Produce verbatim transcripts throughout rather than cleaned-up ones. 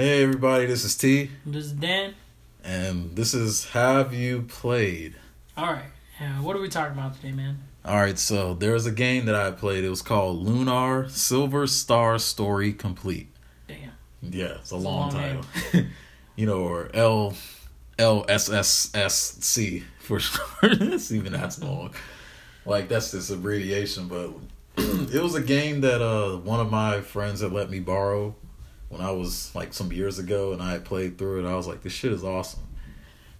Hey everybody, this is T. This is Dan. And this is Have You Played? Alright, yeah, what are we talking about today, man? Alright, so there's a game that I played. It was called Lunar Silver Star Story Complete. Damn. Yeah, it's a, it's long, a long title. You know, or L L S S S C for short. That's even that's long. Like, that's this abbreviation, but it was a game that uh one of my friends had let me borrow when I was, like, some years ago, and I had played through it. I was like, this shit is awesome.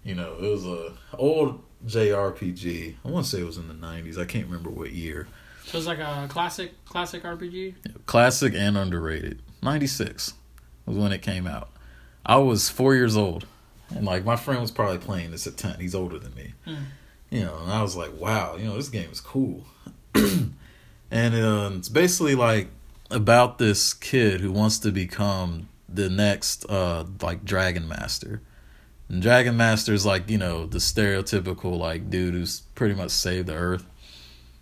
You know, it was a old J R P G. I want to say it was in the nineties. I can't remember what year. So it was like a classic classic R P G? Yeah, classic and underrated. ninety-six was when it came out. I was four years old, and, like, my friend was probably playing this at ten. He's older than me. Mm. You know, and I was like, wow, you know, this game is cool. And uh, it's basically, like, about this kid who wants to become the next uh like Dragon Master. And Dragon Master is, like, you know, the stereotypical, like, dude who's pretty much saved the earth.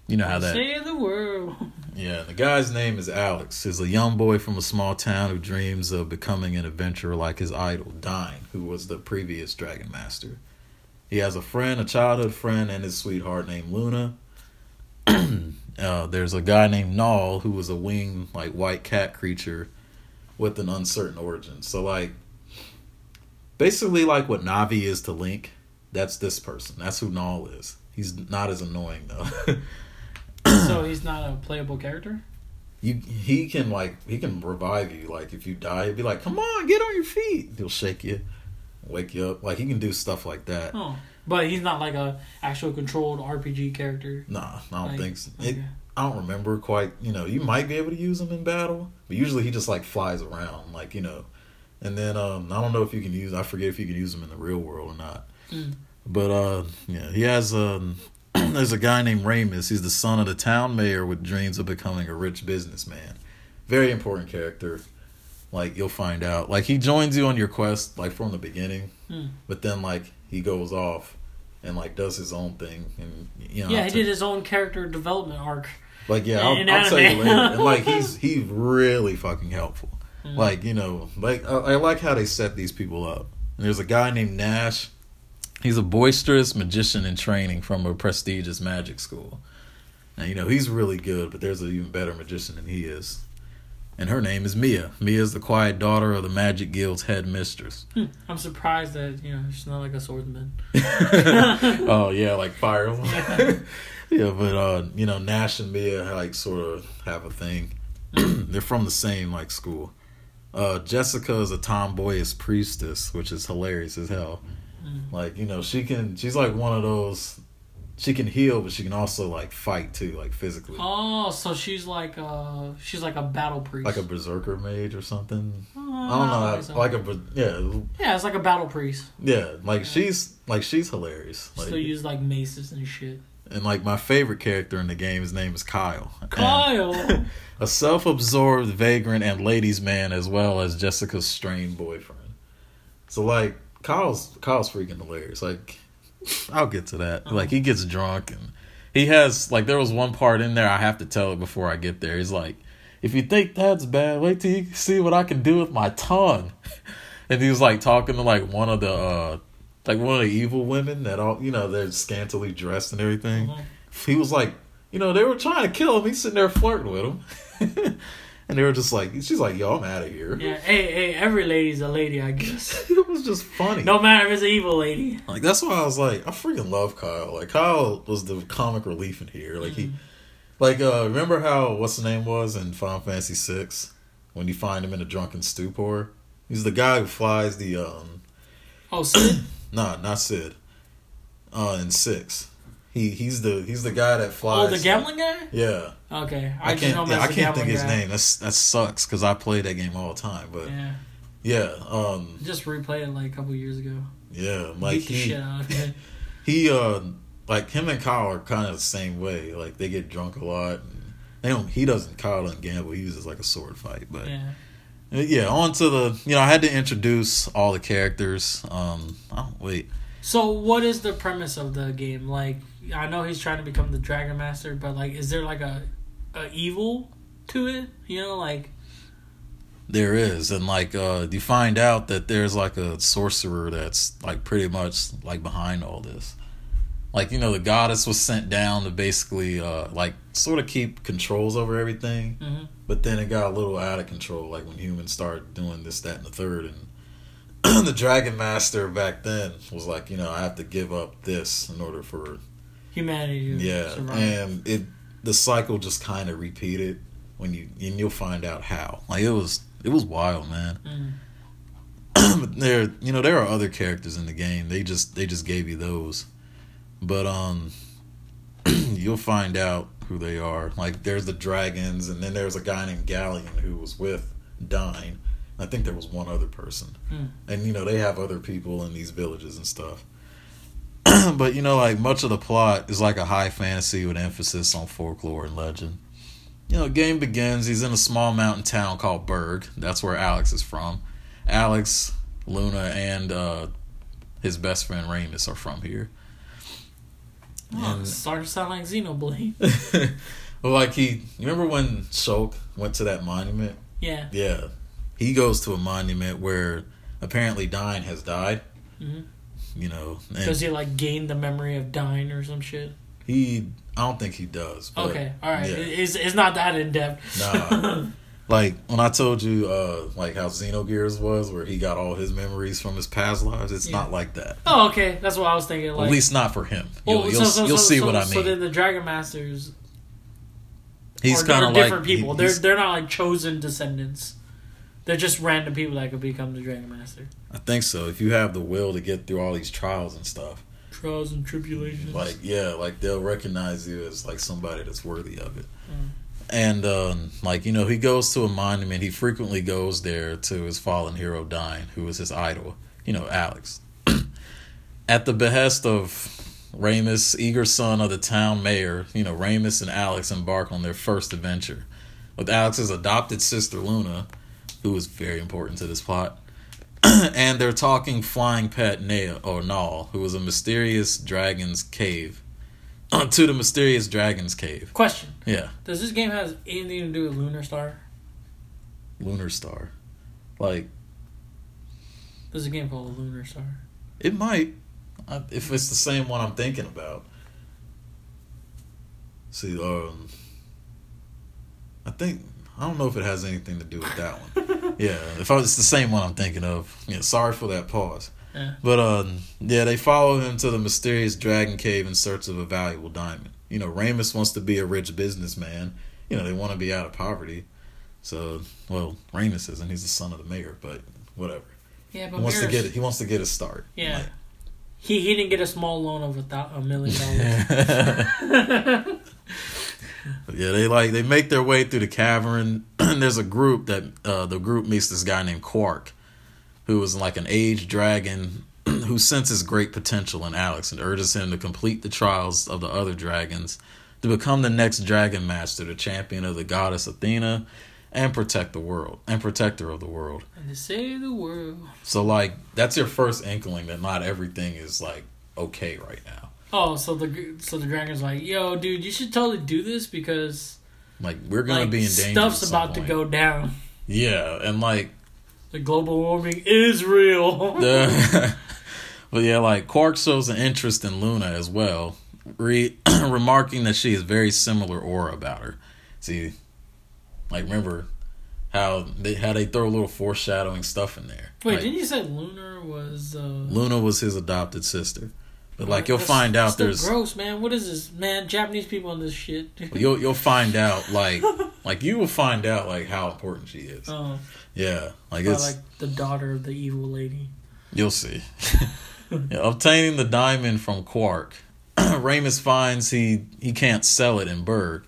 You know how that save the world. Yeah, the guy's name is Alex. He's a young boy from a small town who dreams of becoming an adventurer like his idol, Dine, who was the previous Dragon Master. He has a friend, a childhood friend, and his sweetheart named Luna. Uh, there's a guy named Nall who was a winged, like, white cat creature with an uncertain origin. So, like, basically, like, what Navi is to Link, that's this person. That's who Nall is. He's not as annoying, though. So he's not a playable character? You, he can, like, he can revive you. Like, if you die, he'd be like, come on, get on your feet. He'll shake you, wake you up. Like, he can do stuff like that. Oh. But he's not, like, a actual controlled R P G character. Nah, I don't like, think so. It, okay. I don't remember quite, you know, you might be able to use him in battle, but usually he just, like, flies around, like, you know. And then um, I don't know if you can use, I forget if you can use him in the real world or not. Mm. But, uh, yeah, he has, um, there's a guy named Ramus. He's the son of the town mayor with dreams of becoming a rich businessman. Very important character. Like, you'll find out. Like, he joins you on your quest, like, from the beginning. Mm. But then, like, he goes off and, like, does his own thing. And, you know, yeah, he did his own character development arc. Like, yeah, I'll, I'll tell you later. And, like, he's he's really fucking helpful. Mm. Like, you know, like I, I like how they set these people up. And there's a guy named Nash. He's a boisterous magician in training from a prestigious magic school. And, you know, he's really good, but there's an even better magician than he is. And her name is Mia. Mia's the quiet daughter of the Magic Guild's head mistress. Hmm. I'm surprised that, you know, she's not like a swordsman. Oh, yeah, like Fire Emblem. Yeah. Yeah, but, uh, you know, Nash and Mia, like, sort of have a thing. They're from the same, like, school. Uh, Jessica is a tomboyish priestess, which is hilarious as hell. Mm. Like, you know, she can, she's like one of those, she can heal, but she can also, like, fight too, like, physically. Oh, so she's like a she's like a battle priest, like a berserker mage or something. Uh, I don't know, I, like a yeah, yeah, it's like a battle priest. Yeah, like yeah. she's like she's hilarious. Like, still use like maces and shit. And, like, my favorite character in the game, his name is Kyle. Kyle, a self-absorbed vagrant and ladies' man, as well as Jessica's strained boyfriend. So, like, Kyle's Kyle's freaking hilarious, like. I'll get to that. Like, he gets drunk and he has, like, there was one part in there, I have to tell it before I get there. He's like, if you think that's bad, wait till you see what I can do with my tongue. And he was, like, talking to, like, one of the uh like one of the evil women that, all you know, they're scantily dressed and everything. Mm-hmm. He was like, you know, they were trying to kill him, he's sitting there flirting with him. And they were just like, she's like, yo, I'm out of here. Yeah, hey, hey, every lady's a lady, I guess. It was just funny. No matter if it's an evil lady. Like, that's why I was like, I freaking love Kyle. Like, Kyle was the comic relief in here. Like, mm. he, like, uh, remember how, what's the name was in Final Fantasy Six? When you find him in a drunken stupor? He's the guy who flies the, um... oh, Sid? Nah, not Sid. Uh, in Six. He he's the he's the guy that flies. Oh, the gambling guy? Yeah. Okay. I, I can't know yeah, I can't think guy. His name. That's that sucks because I play that game all the time. But yeah, yeah. Um, just replayed it like a couple years ago. Yeah, like he shit out of it. He uh like him and Kyle are kind of the same way. Like, they get drunk a lot. And they don't. He doesn't. Kyle doesn't gamble. He uses, like, a sword fight. But yeah, yeah. On to the, you know, I had to introduce all the characters. Um, I don't wait. So what is the premise of the game? Like, I know he's trying to become the Dragon Master, but, like, is there, like, a, a evil to it? You know, like, there is. And like uh you find out that there's like a sorcerer that's like pretty much like behind all this. Like, you know, the goddess was sent down to basically uh like sort of keep controls over everything. Mm-hmm. But then it got a little out of control, like when humans started doing this, that, and the third. And the Dragon Master back then was like, you know, I have to give up this in order for humanity to yeah, survive. And it the cycle just kind of repeated when you and you'll find out how. Like it was it was wild, man. Mm. But there, you know, there are other characters in the game. They just they just gave you those. But um, you'll find out who they are. Like, there's the dragons, and then there's a guy named Galleon who was with Dine. I think there was one other person. Mm. And, you know, they have other people in these villages and stuff. But, you know, like, much of the plot is like a high fantasy with emphasis on folklore and legend. You know, the game begins. He's in a small mountain town called Berg. That's where Alex is from. Alex, Luna, and uh, his best friend Ramus are from here. Oh, it started to sound like Xenoblade. Well, like he... You remember when Shulk went to that monument? Yeah. Yeah. He goes to a monument where apparently Dine has died. Mm-hmm. You know... Does he, like, gain the memory of Dine or some shit? He... I don't think he does. But, okay, alright. Yeah. It's, it's not that in-depth. Nah. Like, when I told you, uh, like, how Xenogears was, where he got all his memories from his past lives, it's yeah. not like that. Oh, okay. That's what I was thinking. Like, at least not for him. Well, you'll you'll, so, so, you'll see so, what I mean. So then the Dragon Masters he's are, are like, different people. He, they're, they're not, like, chosen descendants. They're just random people that could become the Dragon Master. I think so. If you have the will to get through all these trials and stuff. Trials and tribulations. Like, yeah. Like, they'll recognize you as, like, somebody that's worthy of it. Mm. And, um, like, you know, he goes to a monument. He frequently goes there to his fallen hero, Dine, who is his idol, you know, Alex. At the behest of Ramus, eager son of the town mayor, you know, Ramus and Alex embark on their first adventure with Alex's adopted sister, Luna, who is very important to this plot. And their talking flying pet, Nea, or Nal, who is a mysterious dragon's cave. To the mysterious dragon's cave. Question. Yeah. Does this game have anything to do with Lunar Star? Lunar Star. Like. There's a game called Lunar Star. It might. If it's the same one I'm thinking about. See, um. I think. I don't know if it has anything to do with that one. Yeah. If I, it's the same one I'm thinking of. Yeah. Sorry for that pause. Yeah. But, uh, yeah, they follow him to the mysterious dragon cave in search of a valuable diamond. You know, Ramus wants to be a rich businessman. You know, they want to be out of poverty. So, well, Ramus isn't. He's the son of the mayor, but whatever. Yeah, but he wants to get He wants to get a start. Yeah. Like, he he didn't get a small loan of a, th- a million dollars. Yeah, they, like, they make their way through the cavern. And there's a group that, uh, the group meets this guy named Quark, who is like an aged dragon who senses great potential in Alex and urges him to complete the trials of the other dragons to become the next Dragon Master, the champion of the goddess Athena, and protect the world, and protector of the world. And to save the world. So, like, that's your first inkling that not everything is, like, okay right now. Oh, so the so the dragon's like, yo, dude, you should totally do this because... Like, we're going like, to be in danger. Stuff's about point. to go down. Yeah, and, like... The global warming is real. uh, but yeah, like Quark shows an interest in Luna as well, re- remarking that she has very similar aura about her. See, like remember how they how they throw a little foreshadowing stuff in there. Wait, like, didn't you say Luna was? Uh... Luna was his adopted sister, but like you'll that's, find that's out there's gross man. What is this, man? Japanese people on this shit. you'll you'll find out like like you will find out like how important she is. Oh. Yeah, like or it's... like the daughter of the evil lady. You'll see. Yeah, obtaining the diamond from Quark, Ramus finds he, he can't sell it in Berg,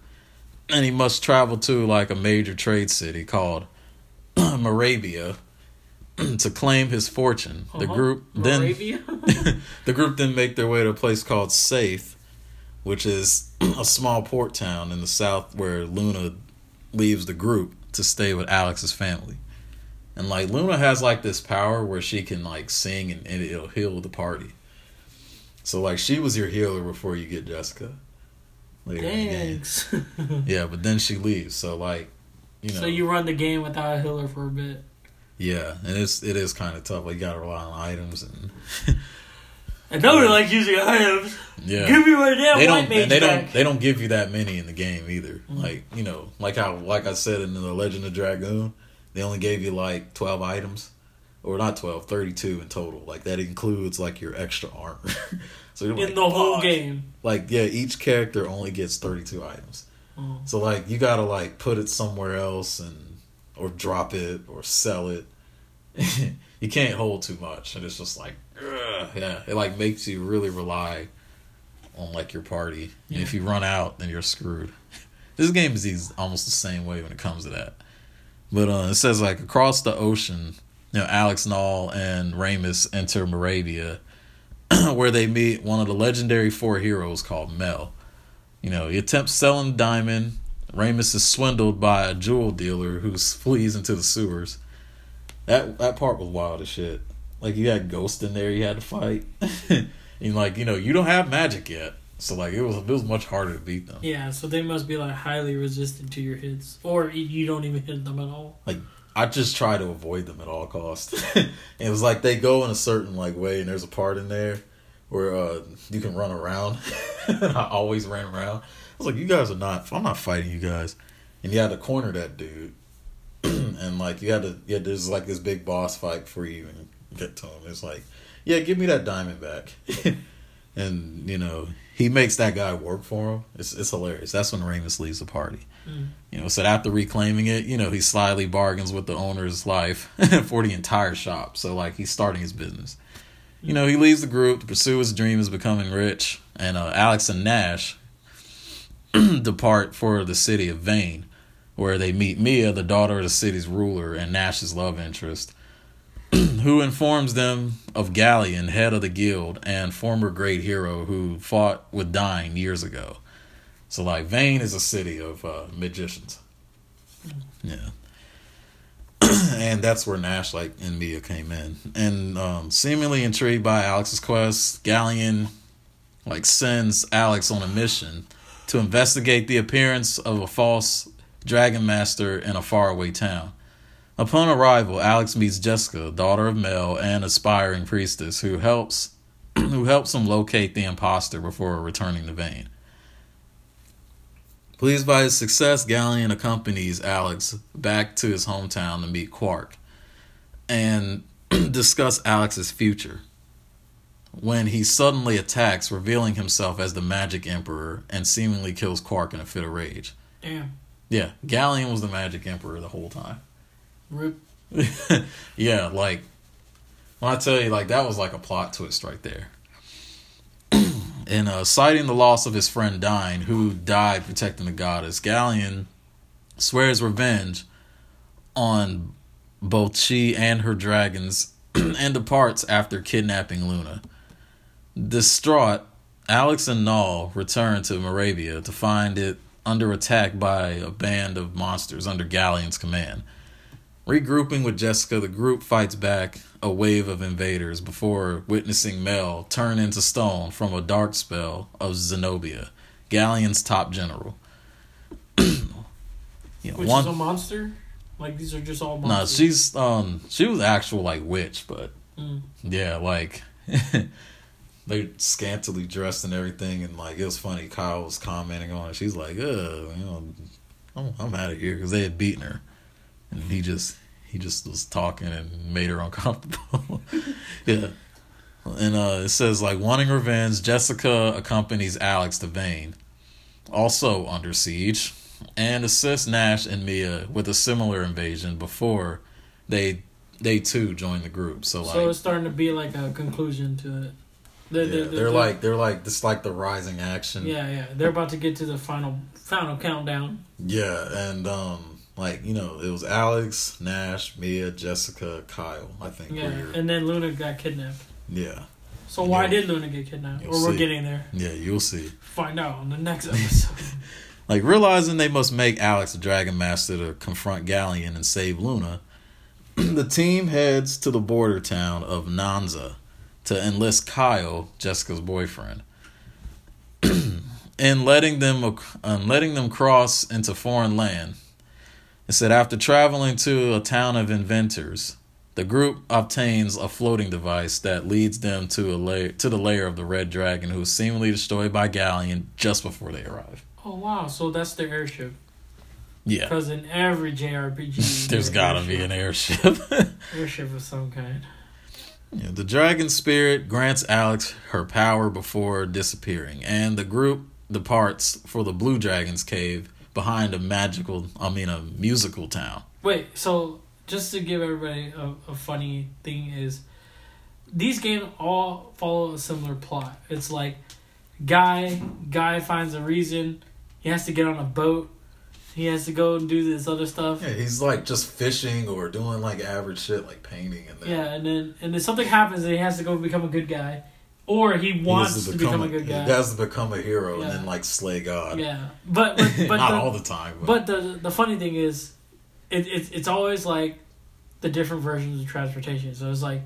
and he must travel to, like, a major trade city called Moravia to claim his fortune. Uh-huh. The group then... Moravia? The group then make their way to a place called Saith, which is a small port town in the south where Luna leaves the group to stay with Alex's family. And, like, Luna has, like, this power where she can, like, sing and, and it'll heal the party. So, like, she was your healer before you get Jessica. Later. Thanks. In the game. Yeah, but then she leaves. So, like, you know. So you run the game without a healer for a bit. Yeah, and it's it is kind of tough. Like, you gotta rely on items and. I don't really like using items. Yeah, give me my damn white mage. They don't. They don't give you that many in the game either. Mm-hmm. Like you know, like how like I said in the Legend of Dragoon, they only gave you like twelve items, or not twelve, thirty-two in total. Like that includes like your extra armor. So in like, the whole oh. game. Like yeah, each character only gets thirty-two items. Mm-hmm. So like you gotta like put it somewhere else and or drop it or sell it. You can't hold too much, and it's just like. Yeah, it like makes you really rely on like your party. And yeah. if you run out, then you're screwed. This game is almost the same way when it comes to that. But uh, it says like across the ocean, you know, Alex Nall and Ramus enter Moravia, where they meet one of the legendary four heroes called Mel. You know, he attempts selling the diamond. Ramus is swindled by a jewel dealer who flees into the sewers. That that part was wild as shit. Like, you had ghosts in there you had to fight. And, like, you know, you don't have magic yet. So, like, it was it was much harder to beat them. Yeah, so they must be, like, highly resistant to your hits. Or you don't even hit them at all. Like, I just try to avoid them at all costs. It was like they go in a certain, like, way. And there's a part in there where uh, you can run around. I always ran around. I was like, you guys are not... I'm not fighting you guys. And you had to corner that dude. And, like, you had to... Yeah, there's, like, this big boss fight for you and... get to him. It's like, yeah, give me that diamond back. And, you know, he makes that guy work for him. It's it's hilarious. That's when Ramus leaves the party. Mm. You know, so after reclaiming it, you know, he slyly bargains with the owner's life for the entire shop. So, like, he's starting his business. Mm. You know, he leaves the group to pursue his dream of becoming rich. And uh, Alex and Nash depart for the city of Vayne, where they meet Mia, the daughter of the city's ruler, and Nash's love interest. Who informs them of Galleon, head of the guild, and former great hero who fought with Dyne years ago. So, like, Vayne is a city of uh, magicians. Yeah. And that's where Nash, like, and Mia came in. And um, seemingly intrigued by Alex's quest, Galleon, like, sends Alex on a mission to investigate the appearance of a false dragon master in a faraway town. Upon arrival, Alex meets Jessica, daughter of Mel, an aspiring priestess, who helps who helps him locate the imposter before returning to Vayne. Pleased by his success, Galleon accompanies Alex back to his hometown to meet Quark and discuss Alex's future, when he suddenly attacks, revealing himself as the Magic Emperor, and seemingly kills Quark in a fit of rage. Damn. Yeah, Galleon was the Magic Emperor the whole time. Rip. Yeah, like when I tell you, like that was like a plot twist right there. And uh, citing the loss of his friend Dyne, who died protecting the goddess, Galleon swears revenge on both she and her dragons, and departs after kidnapping Luna. Distraught, Alex and Nall return to Moravia to find it under attack by a band of monsters under Galleon's command. Regrouping with Jessica, the group fights back a wave of invaders before witnessing Mel turn into stone from a dark spell of Zenobia, Galleon's top general. You know, which one, is a monster? Like, these are just all monsters? No, nah, she's, um, she was an actual, like, witch, but, mm. yeah, like, they're scantily dressed and everything, and, like, it was funny, Kyle was commenting on it, she's like, ugh, you know, I'm, I'm out of here, because they had beaten her. And he just he just was talking and made her uncomfortable. Yeah. And uh, it says, like, wanting revenge, Jessica accompanies Alex to Vayne, also under siege, and assists Nash and Mia with a similar invasion before they they too join the group. So, like, so it's starting to be like a conclusion to it. They're, yeah, they're, they're, they're like they're like this like the rising action. Yeah, yeah. They're about to get to the final final countdown. Yeah, and um like, you know, it was Alex, Nash, Mia, Jessica, Kyle, I think. Yeah, were your... and then Luna got kidnapped. Yeah. So why you'll, did Luna get kidnapped? Or we're see. getting there. Yeah, you'll see. Find out on the next episode. Like, realizing they must make Alex a Dragon Master to confront Galleon and save Luna, the team heads to the border town of Nanza to enlist Kyle, Jessica's boyfriend. And letting them, uh, letting them cross into foreign land. It said, after traveling to a town of inventors, the group obtains a floating device that leads them to a layer to the lair of the Red Dragon, who is seemingly destroyed by Galleon just before they arrive. Oh wow! So that's their airship. Yeah. Because in every J R P G, there's gotta be an airship. Airship of some kind. Yeah, the dragon spirit grants Alex her power before disappearing, and the group departs for the Blue Dragon's cave behind a magical, I mean, a musical town. Wait, so. Just to give everybody a, a funny thing is, these games all follow a similar plot. It's like, guy guy finds a reason. He has to get on a boat. He has to go and do this other stuff. Yeah, he's like just fishing or doing like average shit like painting and then. Yeah, and then and then something happens and he has to go become a good guy, or he wants he to, become, to become a good guy. He has to become a hero yeah. and then like slay God. Yeah, but but, but not the, all the time. But, but the the funny thing is. It, it it's always like the different versions of transportation. So it's like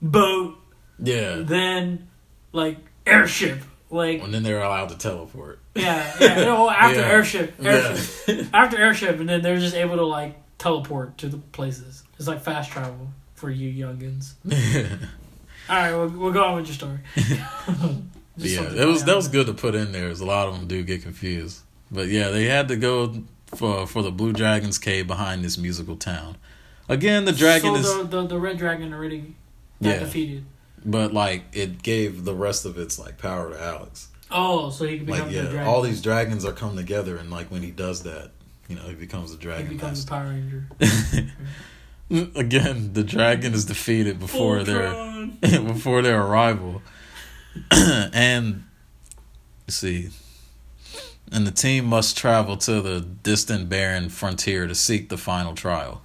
boat, yeah. Then like airship, like. And then they're allowed to teleport. Yeah, yeah. No, after yeah. airship, airship, yeah. after airship, and then they're just able to like teleport to the places. It's like fast travel for you youngins. All right, we'll we'll go on with your story. Yeah, that was that was good to put in there. Because a lot of them do get confused, but yeah, they had to go. For for the Blue Dragon's cave behind this musical town. Again, the dragon so is... So the, the, the red dragon already got yeah, defeated. But, like, it gave the rest of its, like, power to Alex. Oh, so he can become like, yeah, the dragon. All these dragons are come together, and, like, when he does that, you know, he becomes a dragon. He becomes master. A Power Ranger. Again, the dragon is defeated before their, before their arrival. And, let's see... And the team must travel to the distant barren frontier to seek the final trial.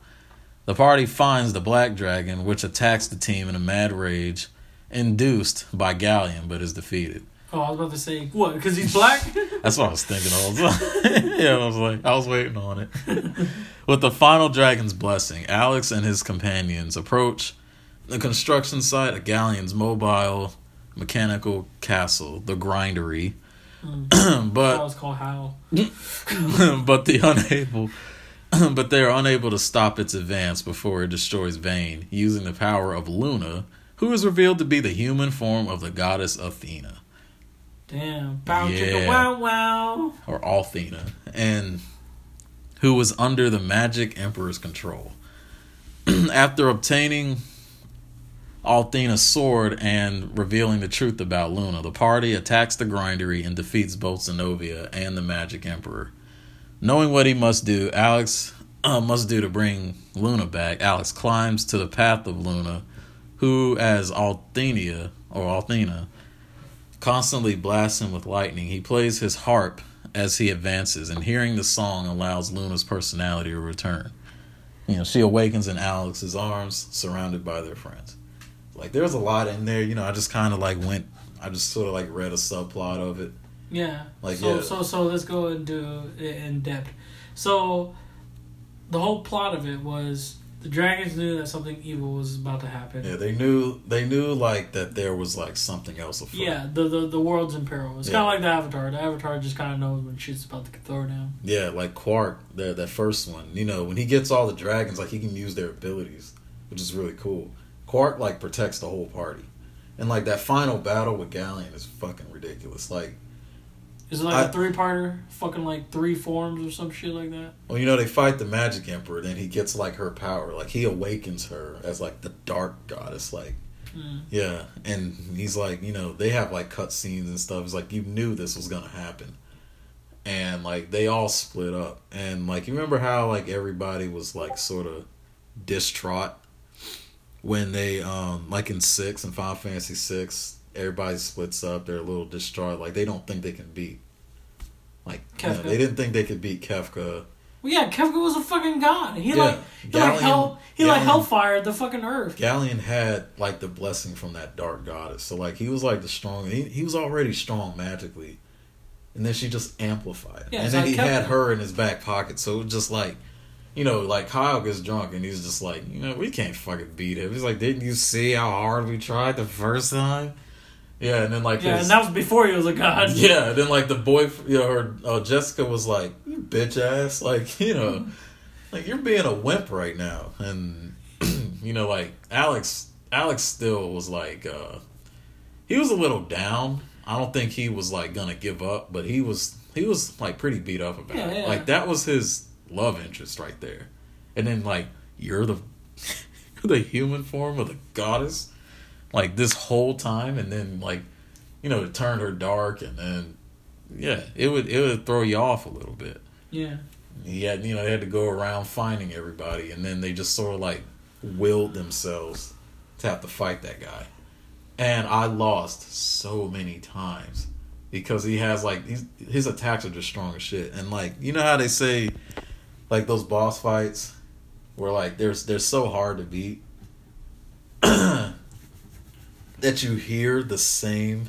The party finds the Black Dragon, which attacks the team in a mad rage, induced by Galleon, but is defeated. Oh, I was about to say, what, because he's black? That's what I was thinking all the time. Yeah, I was like, I was waiting on it. With the final dragon's blessing, Alex and his companions approach the construction site of Galleon's mobile mechanical castle, the Grindery. Mm. but was called Howl. but the unable, but they are unable to stop its advance before it destroys Vayne, using the power of Luna, who is revealed to be the human form of the goddess Athena. Damn, pow yeah. chicka wow wow, or Althena, and who was under the Magic Emperor's control. After obtaining Althena's sword and revealing the truth about Luna, the party attacks the Grindery and defeats both Zenobia and the Magic Emperor. Knowing what he must do, Alex uh, must do to bring Luna back. Alex climbs to the path of Luna, who, as Althena or Althena, constantly blasts him with lightning. He plays his harp as he advances, and hearing the song allows Luna's personality to return. You know, she awakens in Alex's arms, surrounded by their friends. Like, there's a lot in there, you know, I just kind of, like, went, I just sort of, like, read a subplot of it. Yeah. Like, so, yeah. So, so let's go into it in depth. So, the whole plot of it was the dragons knew that something evil was about to happen. Yeah, they knew, they knew, like, that there was, like, something else afoot. Yeah, the, the, the world's in peril. It's yeah. kind of like the Avatar. The Avatar just kind of knows when shit's about to throw down. Yeah, like Quark, the, that first one. You know, when he gets all the dragons, like, he can use their abilities, which is really cool. Quark, like, protects the whole party. And, like, that final battle with Galleon is fucking ridiculous. Like... Is it, like, I, a three-parter? Fucking, like, three forms or some shit like that? Well, you know, they fight the Magic Emperor, then he gets, like, her power. Like, he awakens her as, like, the Dark Goddess, like... Mm. Yeah. And he's, like, you know, they have, like, cutscenes and stuff. It's, like, you knew this was gonna happen. And, like, they all split up. And, like, you remember how, like, everybody was, like, sort of distraught? When they, um, like in six and Final Fantasy Six, everybody splits up. They're a little distraught. Like, they don't think they can beat, like, you know, they didn't think they could beat Kefka. Well, yeah, Kefka was a fucking god. He yeah. like, he Galleon, like hell, he Galleon, like hellfired the fucking earth. Galleon had like the blessing from that dark goddess. So like he was like the strong. He he was already strong magically, and then she just amplified. Yeah, and then like he Kefka. Had her in his back pocket. So it was just like. You know, like, Kyle gets drunk, and he's just like, you know, we can't fucking beat him. He's like, didn't you see how hard we tried the first time? Yeah, and then, like... Yeah, his, and that was before he was a god. Yeah, and then, like, the boy, you know, her, uh, Jessica was like, you bitch ass, like, you know. like, you're being a wimp right now. And, you know, like, Alex, Alex still was like, uh, he was a little down. I don't think he was, like, gonna give up, but he was, he was, like, pretty beat up about yeah, it. Yeah. Like, that was his love interest right there. And then, like, you're the, you're the human form of the goddess, like, this whole time. And then, like, you know, it turned her dark, and then, yeah, it would, it would throw you off a little bit. Yeah. Yeah, you know, they had to go around finding everybody, and then they just sort of, like, willed themselves to have to fight that guy. And I lost so many times because he has, like, he's, his attacks are just strong as shit. And, like, you know how they say, like, those boss fights where, like, they're, they're so hard to beat that you hear the same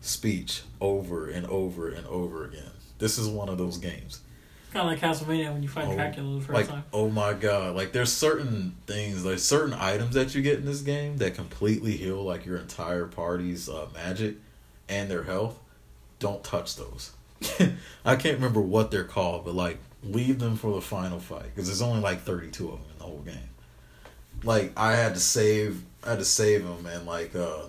speech over and over and over again. This is one of those games. Kind of like Castlevania when you fight oh, Dracula the first like, time. Oh my god. Like, there's certain things, like certain items that you get in this game that completely heal, like, your entire party's uh, magic and their health. Don't touch those. I can't remember what they're called, but, like, leave them for the final fight, because there's only, like, thirty-two of them in the whole game. Like, I had to save, I had to save them, and, like, uh...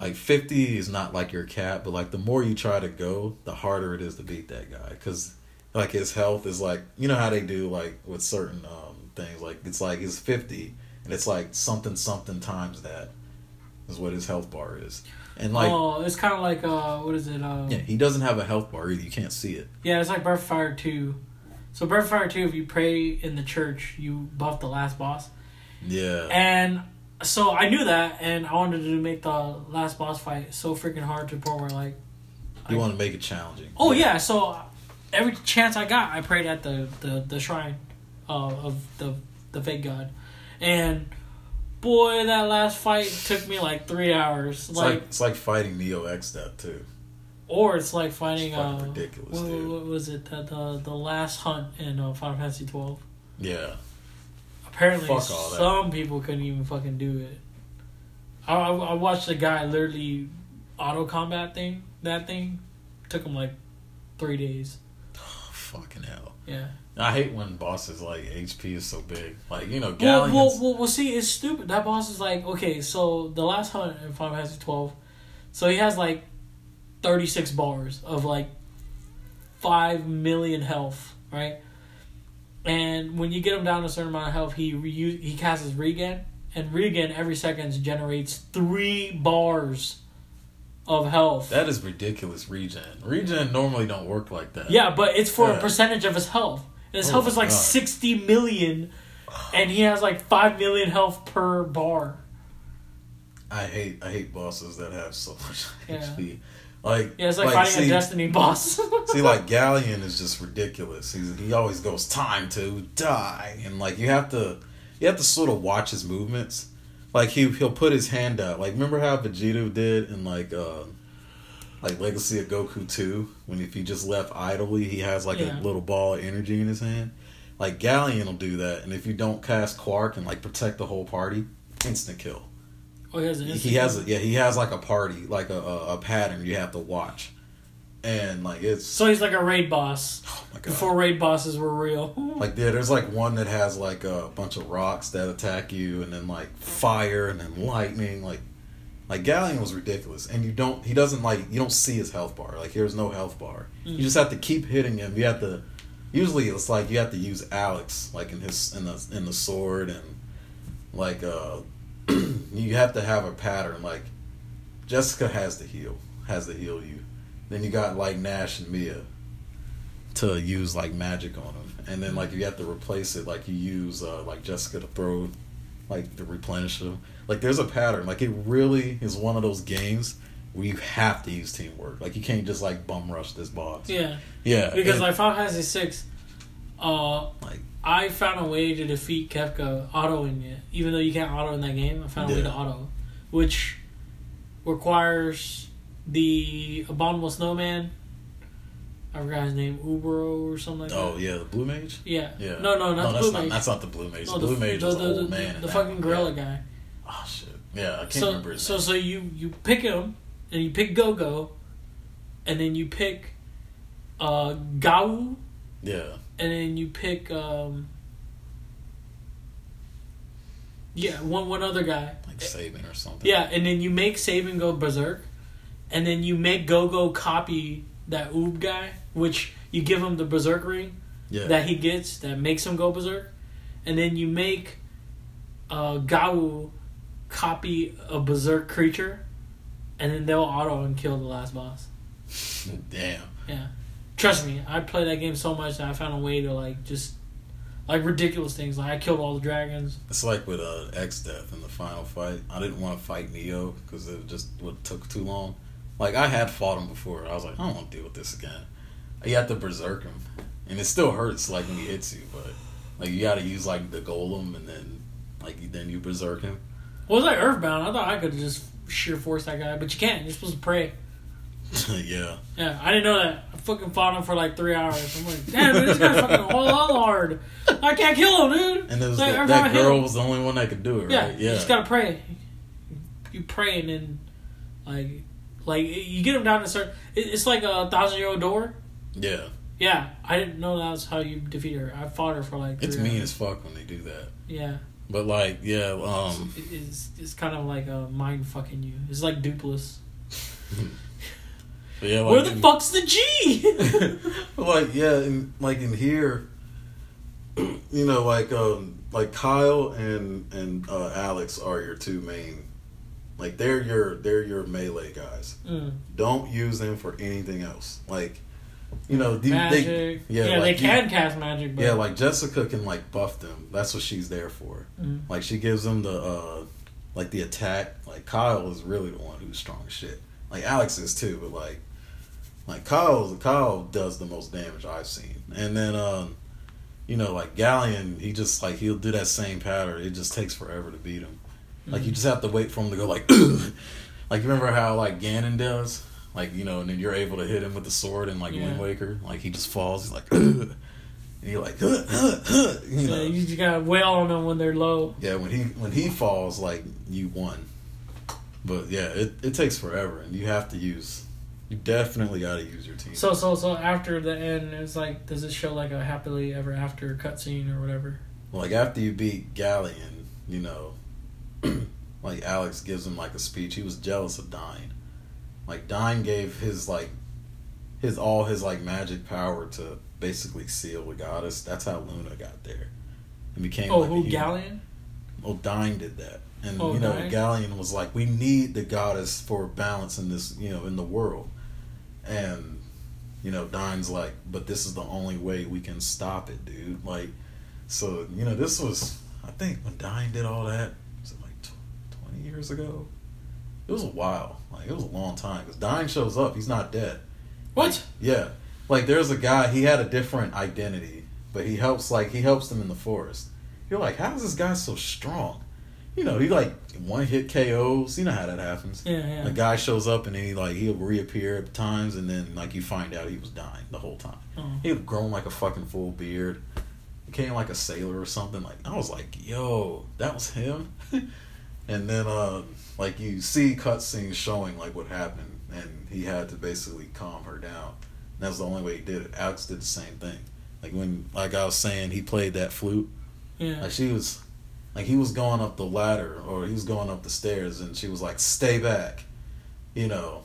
like, fifty is not, like, your cap, but, like, the more you try to go, the harder it is to beat that guy. Because, like, his health is, like, you know how they do, like, with certain um, things. Like, it's, like, it's fifty, and it's, like, something, something times that is what his health bar is. And, like... Oh, it's kind of like, uh, what is it? Uh, yeah, he doesn't have a health bar either. You can't see it. Yeah, it's like Breath of Fire two. So, Breath of Fire two, if you pray in the church, you buff the last boss. Yeah. And... so I knew that, and I wanted to make the last boss fight so freaking hard to the point where, like... You I, want to make it challenging. Oh, yeah. yeah, so every chance I got, I prayed at the, the, the shrine uh, of the the fake god. And, boy, that last fight took me, like, three hours. It's like, like it's like fighting Neo X that, too. Or it's like fighting... It's uh, ridiculous, what, dude. What was it? The, the, the last hunt in uh, Final Fantasy twelve. Yeah. Apparently, some people couldn't even fucking do it. I, I, I watched a guy literally auto combat thing. That thing took him like three days. Oh, fucking hell! Yeah, I hate when bosses like H P is so big. Like, you know, Galleons. Well, well, well, well, see, it's stupid. That boss is like, okay, so the last hunt in Final Fantasy twelve, so he has like thirty six bars of like five million health, right? And when you get him down to a certain amount of health, he re- he casts his Regen. And Regen every second generates three bars of health. That is ridiculous, Regen. Regen normally don't work like that. Yeah, but it's for yeah. a percentage of his health. And his oh health is like God. sixty million. And he has like five million health per bar. I hate I hate bosses that have so much yeah. H P. Like, yeah, it's like, like fighting see, a Destiny boss. See, like, Galleon is just ridiculous. He's, he always goes, time to die. And, like, you have to you have to sort of watch his movements. Like, he, he'll put his hand out. Like, remember how Vegeta did in, like, uh, like Legacy of Goku two? When if he just left idly, he has, like, yeah. a little ball of energy in his hand. Like, Galleon will do that. And if you don't cast Quark and, like, protect the whole party, instant kill. Oh, he has an he has a, yeah he has like a party like a, a a pattern you have to watch, and like it's so he's like a raid boss. Oh my god! Before raid bosses were real. Like yeah, there's like one that has like a bunch of rocks that attack you, and then like fire, and then lightning. Like like Galleon was ridiculous, and you don't he doesn't like you don't see his health bar. Like there's no health bar. Mm. You just have to keep hitting him. You have to usually it's like you have to use Alex like in his in the in the sword and like uh. You have to have a pattern. Like Jessica has to heal, has to heal you. Then you got like Nash and Mia to use like magic on them, and then like you have to replace it. Like you use uh, like Jessica to throw, like to replenish them. Like there's a pattern. Like it really is one of those games where you have to use teamwork. Like you can't just like bum rush this boss. Yeah, yeah. Because and, like Final Fantasy Six, uh, like. I found a way to defeat Kefka autoing it. Even though you can't auto in that game, I found a yeah. way to auto. Which requires the Abominable Snowman. I forgot his name. Ubero or something like that. Oh, yeah. The Blue Mage? Yeah. yeah. No, no, not no, the Blue not, Mage. That's not the Blue Mage. No, the Blue Mage the, is the, the old the, man. The, the fucking gorilla yeah. guy. Oh, shit. Yeah, I can't so, remember his so, name. So you, you pick him, and you pick Go-Go, and then you pick uh, Gawu. Yeah. and then you pick um, yeah, one one other guy like Saban or something. Yeah, and then you make Saban go berserk, and then you make Go-Go copy that Oob guy, which you give him the berserk ring yeah. that he gets that makes him go berserk, and then you make uh, Gawu copy a berserk creature. And then they'll auto and kill the last boss. Damn. Yeah. Trust me, I played that game so much that I found a way to, like, just, like, ridiculous things. Like, I killed all the dragons. It's like with uh, X-Death in the final fight. I didn't want to fight Neo because it just what, took too long. Like, I had fought him before. I was like, I don't want to deal with this again. You have to berserk him. And it still hurts, like, when he hits you. But, like, you got to use, like, the golem and then, like, then you berserk him. Well, it's like Earthbound. I thought I could just... sheer force that guy, but you can't. You're supposed to pray. yeah. Yeah, I didn't know that. I fucking fought him for like three hours. I'm like, damn, dude, this guy's fucking all out hard. I can't kill him, dude. And it was like, the, that girl was the only one that could do it, yeah, right? Yeah. You just gotta pray. You pray and then, like, like you get him down to certain. It's like a thousand year old door. Yeah. Yeah, I didn't know that was how you defeat her. I fought her for like. Three it's mean hours. As fuck when they do that. Yeah. But, like, yeah, um... It's, it's kind of like a mind-fucking you. It's like Dupless. yeah, like Where the in, fuck's the G? like, yeah, in, like, in here, you know, like, um, like Kyle and, and uh, Alex are your two main... Like, they're your, they're your melee guys. Mm. Don't use them for anything else. Like, you know... The, magic. They, yeah, yeah like, they can you, cast magic, but... Yeah, like, Jessica can, like, buff them. That's what she's there for. Mm-hmm. Like, she gives them the, uh... Like, the attack. Like, Kyle is really the one who's strong as shit. Like, Alex is, too, but, like... Like, Kyle, Kyle does the most damage I've seen. And then, um... You know, like, Galleon, he just, like, he'll do that same pattern. It just takes forever to beat him. Mm-hmm. Like, you just have to wait for him to go, like... like, you remember how, like, Ganon does? Like, you know, and then you're able to hit him with the sword and, like, yeah. Wind Waker. Like, he just falls. He's like, ugh. And you're like, ugh, ugh, ugh. You know. Yeah, you just gotta wail on them when they're low. Yeah, when he when he falls, like, you won. But, yeah, it, it takes forever. And you have to use... You definitely gotta use your team. So, so, so, after the end, it's like, does it show, like, a happily ever after cutscene or whatever? Well, like, after you beat Galleon, you know, like, Alex gives him, like, a speech. He was jealous of Dine. Like, Dine gave his, like, his all his, like, magic power to basically seal the goddess. That's how Luna got there. And became, oh, like, who, Galleon? Oh, Dine did that. And, oh, you know, Dine? Galleon was like, we need the goddess for balance in this, you know, in the world. And, you know, Dine's like, but this is the only way we can stop it, dude. Like, so, you know, this was, I think, when Dine did all that, was it like twenty years ago? It was a while. Like, it was a long time. Because Dine shows up. He's not dead. What? Like, yeah. Like, there's a guy. He had a different identity. But he helps, like, he helps them in the forest. You're like, how is this guy so strong? You know, he, like, one-hit K Os. You know how that happens. Yeah, yeah. The guy shows up, and then he, like, he'll reappear at times. And then, like, you find out he was dying the whole time. Mm. He had grown, like, a fucking full beard. Became, like, a sailor or something. Like, I was like, yo, that was him? And then, uh... like, you see cutscenes showing, like, what happened, and he had to basically calm her down. And that's the only way he did it. Alex did the same thing. Like, when, like I was saying, he played that flute. Yeah. Like, she was, like, he was going up the ladder, or he was going up the stairs, and she was like, stay back. You know,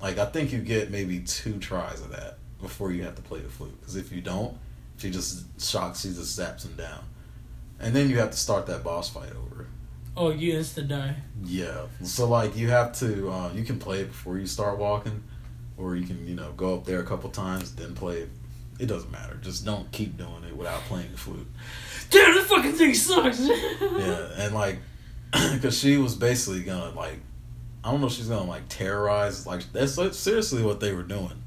like, I think you get maybe two tries of that before you have to play the flute. Because if you don't, she just shocks, she just zaps him down. And then you have to start that boss fight over. Oh, you instant die. Yeah. So, like, you have to, uh, you can play it before you start walking, or you can, you know, go up there a couple times, then play it. It doesn't matter. Just don't keep doing it without playing the flute. Damn, this fucking thing sucks! Yeah, and, like, because she was basically gonna, like, I don't know if she's gonna, like, terrorize, like, that's like, seriously what they were doing.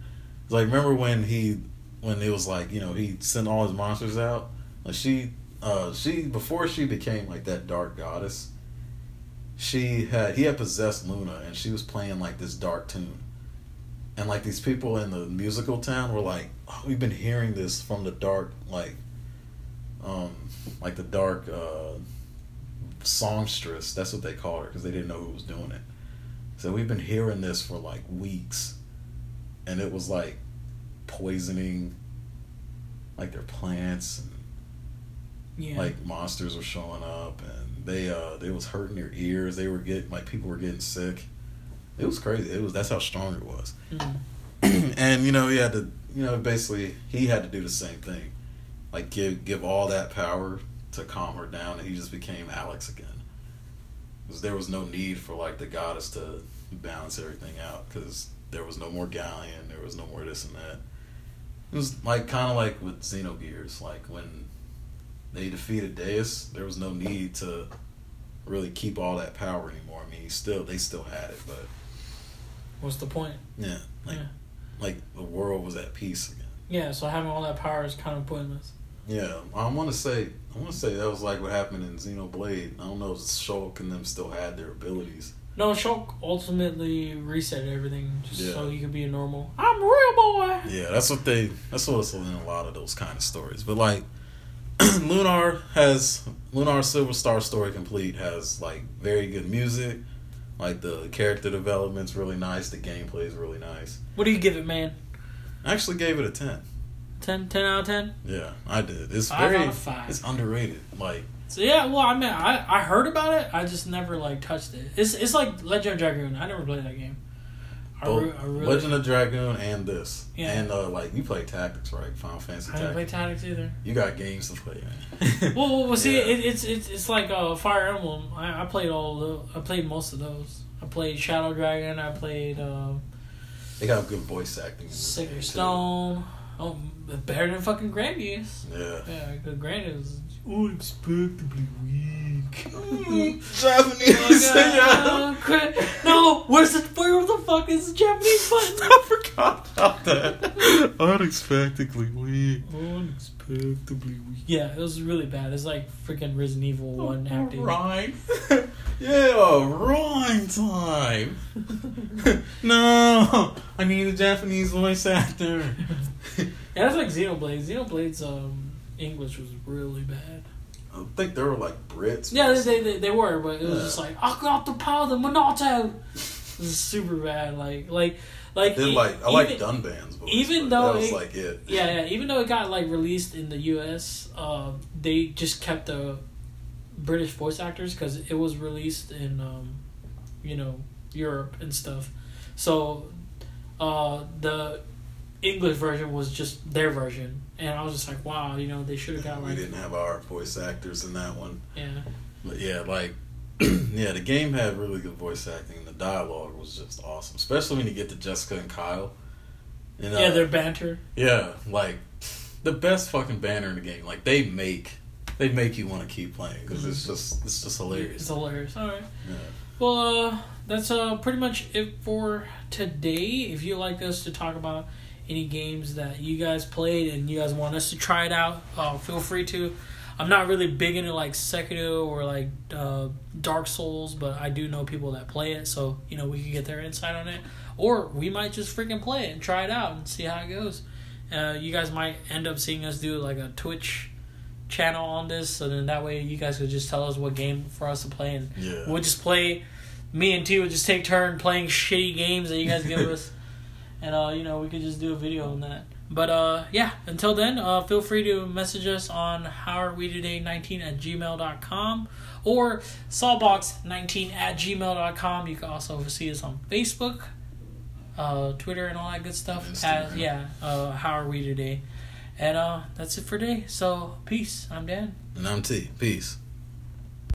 Like, remember when he, when it was, like, you know, he sent all his monsters out? Like, she, uh, she, before she became, like, that dark goddess, She had he had possessed Luna, and she was playing like this dark tune, and like these people in the musical town were like, oh, "We've been hearing this from the dark, like, um, like the dark uh, songstress." That's what they called her because they didn't know who was doing it. So we've been hearing this for like weeks, and it was like poisoning, like their plants and yeah. like monsters were showing up, and they uh they was hurting their ears. They were getting like people were getting sick. It was crazy. It was that's how strong it was. Mm-hmm. And you know he had to you know basically he had to do the same thing, like give give all that power to calm her down, and he just became Alex again. There was no need for like the goddess to balance everything out, because there was no more Galleon, there was no more this and that. It was like kind of like with Xenogears, like when they defeated Deus, there was no need to really keep all that power anymore. I mean, he still they still had it, but what's the point? Yeah, like yeah. like the world was at peace again. Yeah, so having all that power is kind of pointless. Yeah, I want to say I want to say that was like what happened in Xenoblade. I don't know if Shulk and them still had their abilities. No, Shulk ultimately reset everything just yeah. so he could be a normal. I'm a real boy. Yeah, that's what they. That's what's in a lot of those kind of stories. But like, Lunar has Lunar Silver Star Story Complete has like very good music. Like the character development's really nice. The gameplay is really nice. What do you give it, man? I actually gave it a ten. Ten, ten out of ten? Yeah, I did. It's five very, out of five. It's underrated. Like, so yeah, well, I mean, I, I heard about it. I just never, like, touched it. It's it's like Legend of Dragoon. I never played that game. I, re- I really Legend of Dragoon and this. Yeah. And, uh, like, you play Tactics, right? Final Fantasy Tactics. I didn't Tactics. play Tactics either. You got games to play, man. well, well, see, yeah. it, it's, it's it's like uh, Fire Emblem. I, I played all of the, I played most of those. I played Shadow Dragon. I played... Uh, they got good voice acting. Sacred Stone. Oh, better than fucking Grandia's. Yeah. Yeah, because Grandia's unexpectedly weak. Japanese. Oh my God. Yeah. No, where's the where the fuck is the Japanese button? I forgot about that. Unexpectedly weak. Unexpectedly weak. Yeah, it was really bad. It's like freaking Resident Evil one acting. Right. Yeah, rhyme time. No, I need a Japanese voice actor. Yeah, that's like Xenoblade. Xenoblade's um, English was really bad. I think they were like Brits. Yeah, they they, they were, but it was yeah. just like I got the power of the Minato. It was super bad. Like like like. It, like I like Dunban's voice. Even though that was it, like it. Yeah, yeah. Even though it got like released in the U S, uh, they just kept the British voice actors because it was released in, um, you know, Europe and stuff. So, uh, the English version was just their version, and I was just like, wow, you know, they should have yeah, got. We like... didn't have our voice actors in that one. Yeah. But yeah, like, yeah, the game had really good voice acting. The dialogue was just awesome, especially when you get to Jessica and Kyle. And, uh, yeah, their banter. Yeah, like the best fucking banter in the game. Like they make. They make you want to keep playing because it's just it's just hilarious. It's hilarious. All right. Yeah. Well, uh, that's uh, pretty much it for today. If you'd like us to talk about any games that you guys played and you guys want us to try it out, uh, feel free to. I'm not really big into like Sekiro or like uh, Dark Souls, but I do know people that play it, so you know we can get their insight on it, or we might just freaking play it and try it out and see how it goes. Uh, you guys might end up seeing us do like a Twitch channel on this, so then that way you guys could just tell us what game for us to play, and yeah. we'll just play. Me and T would just take turn playing shitty games that you guys give us, and uh, you know we could just do a video on that. But uh, yeah, until then, uh, feel free to message us on howarewetoday nineteen at gmail dot com or sawbox nineteen at gmail dot com. You can also see us on Facebook, uh, Twitter, and all that good stuff. Instagram. As, yeah, uh, how are we today? And uh, that's it for today. So, peace. I'm Dan. And I'm T. Peace.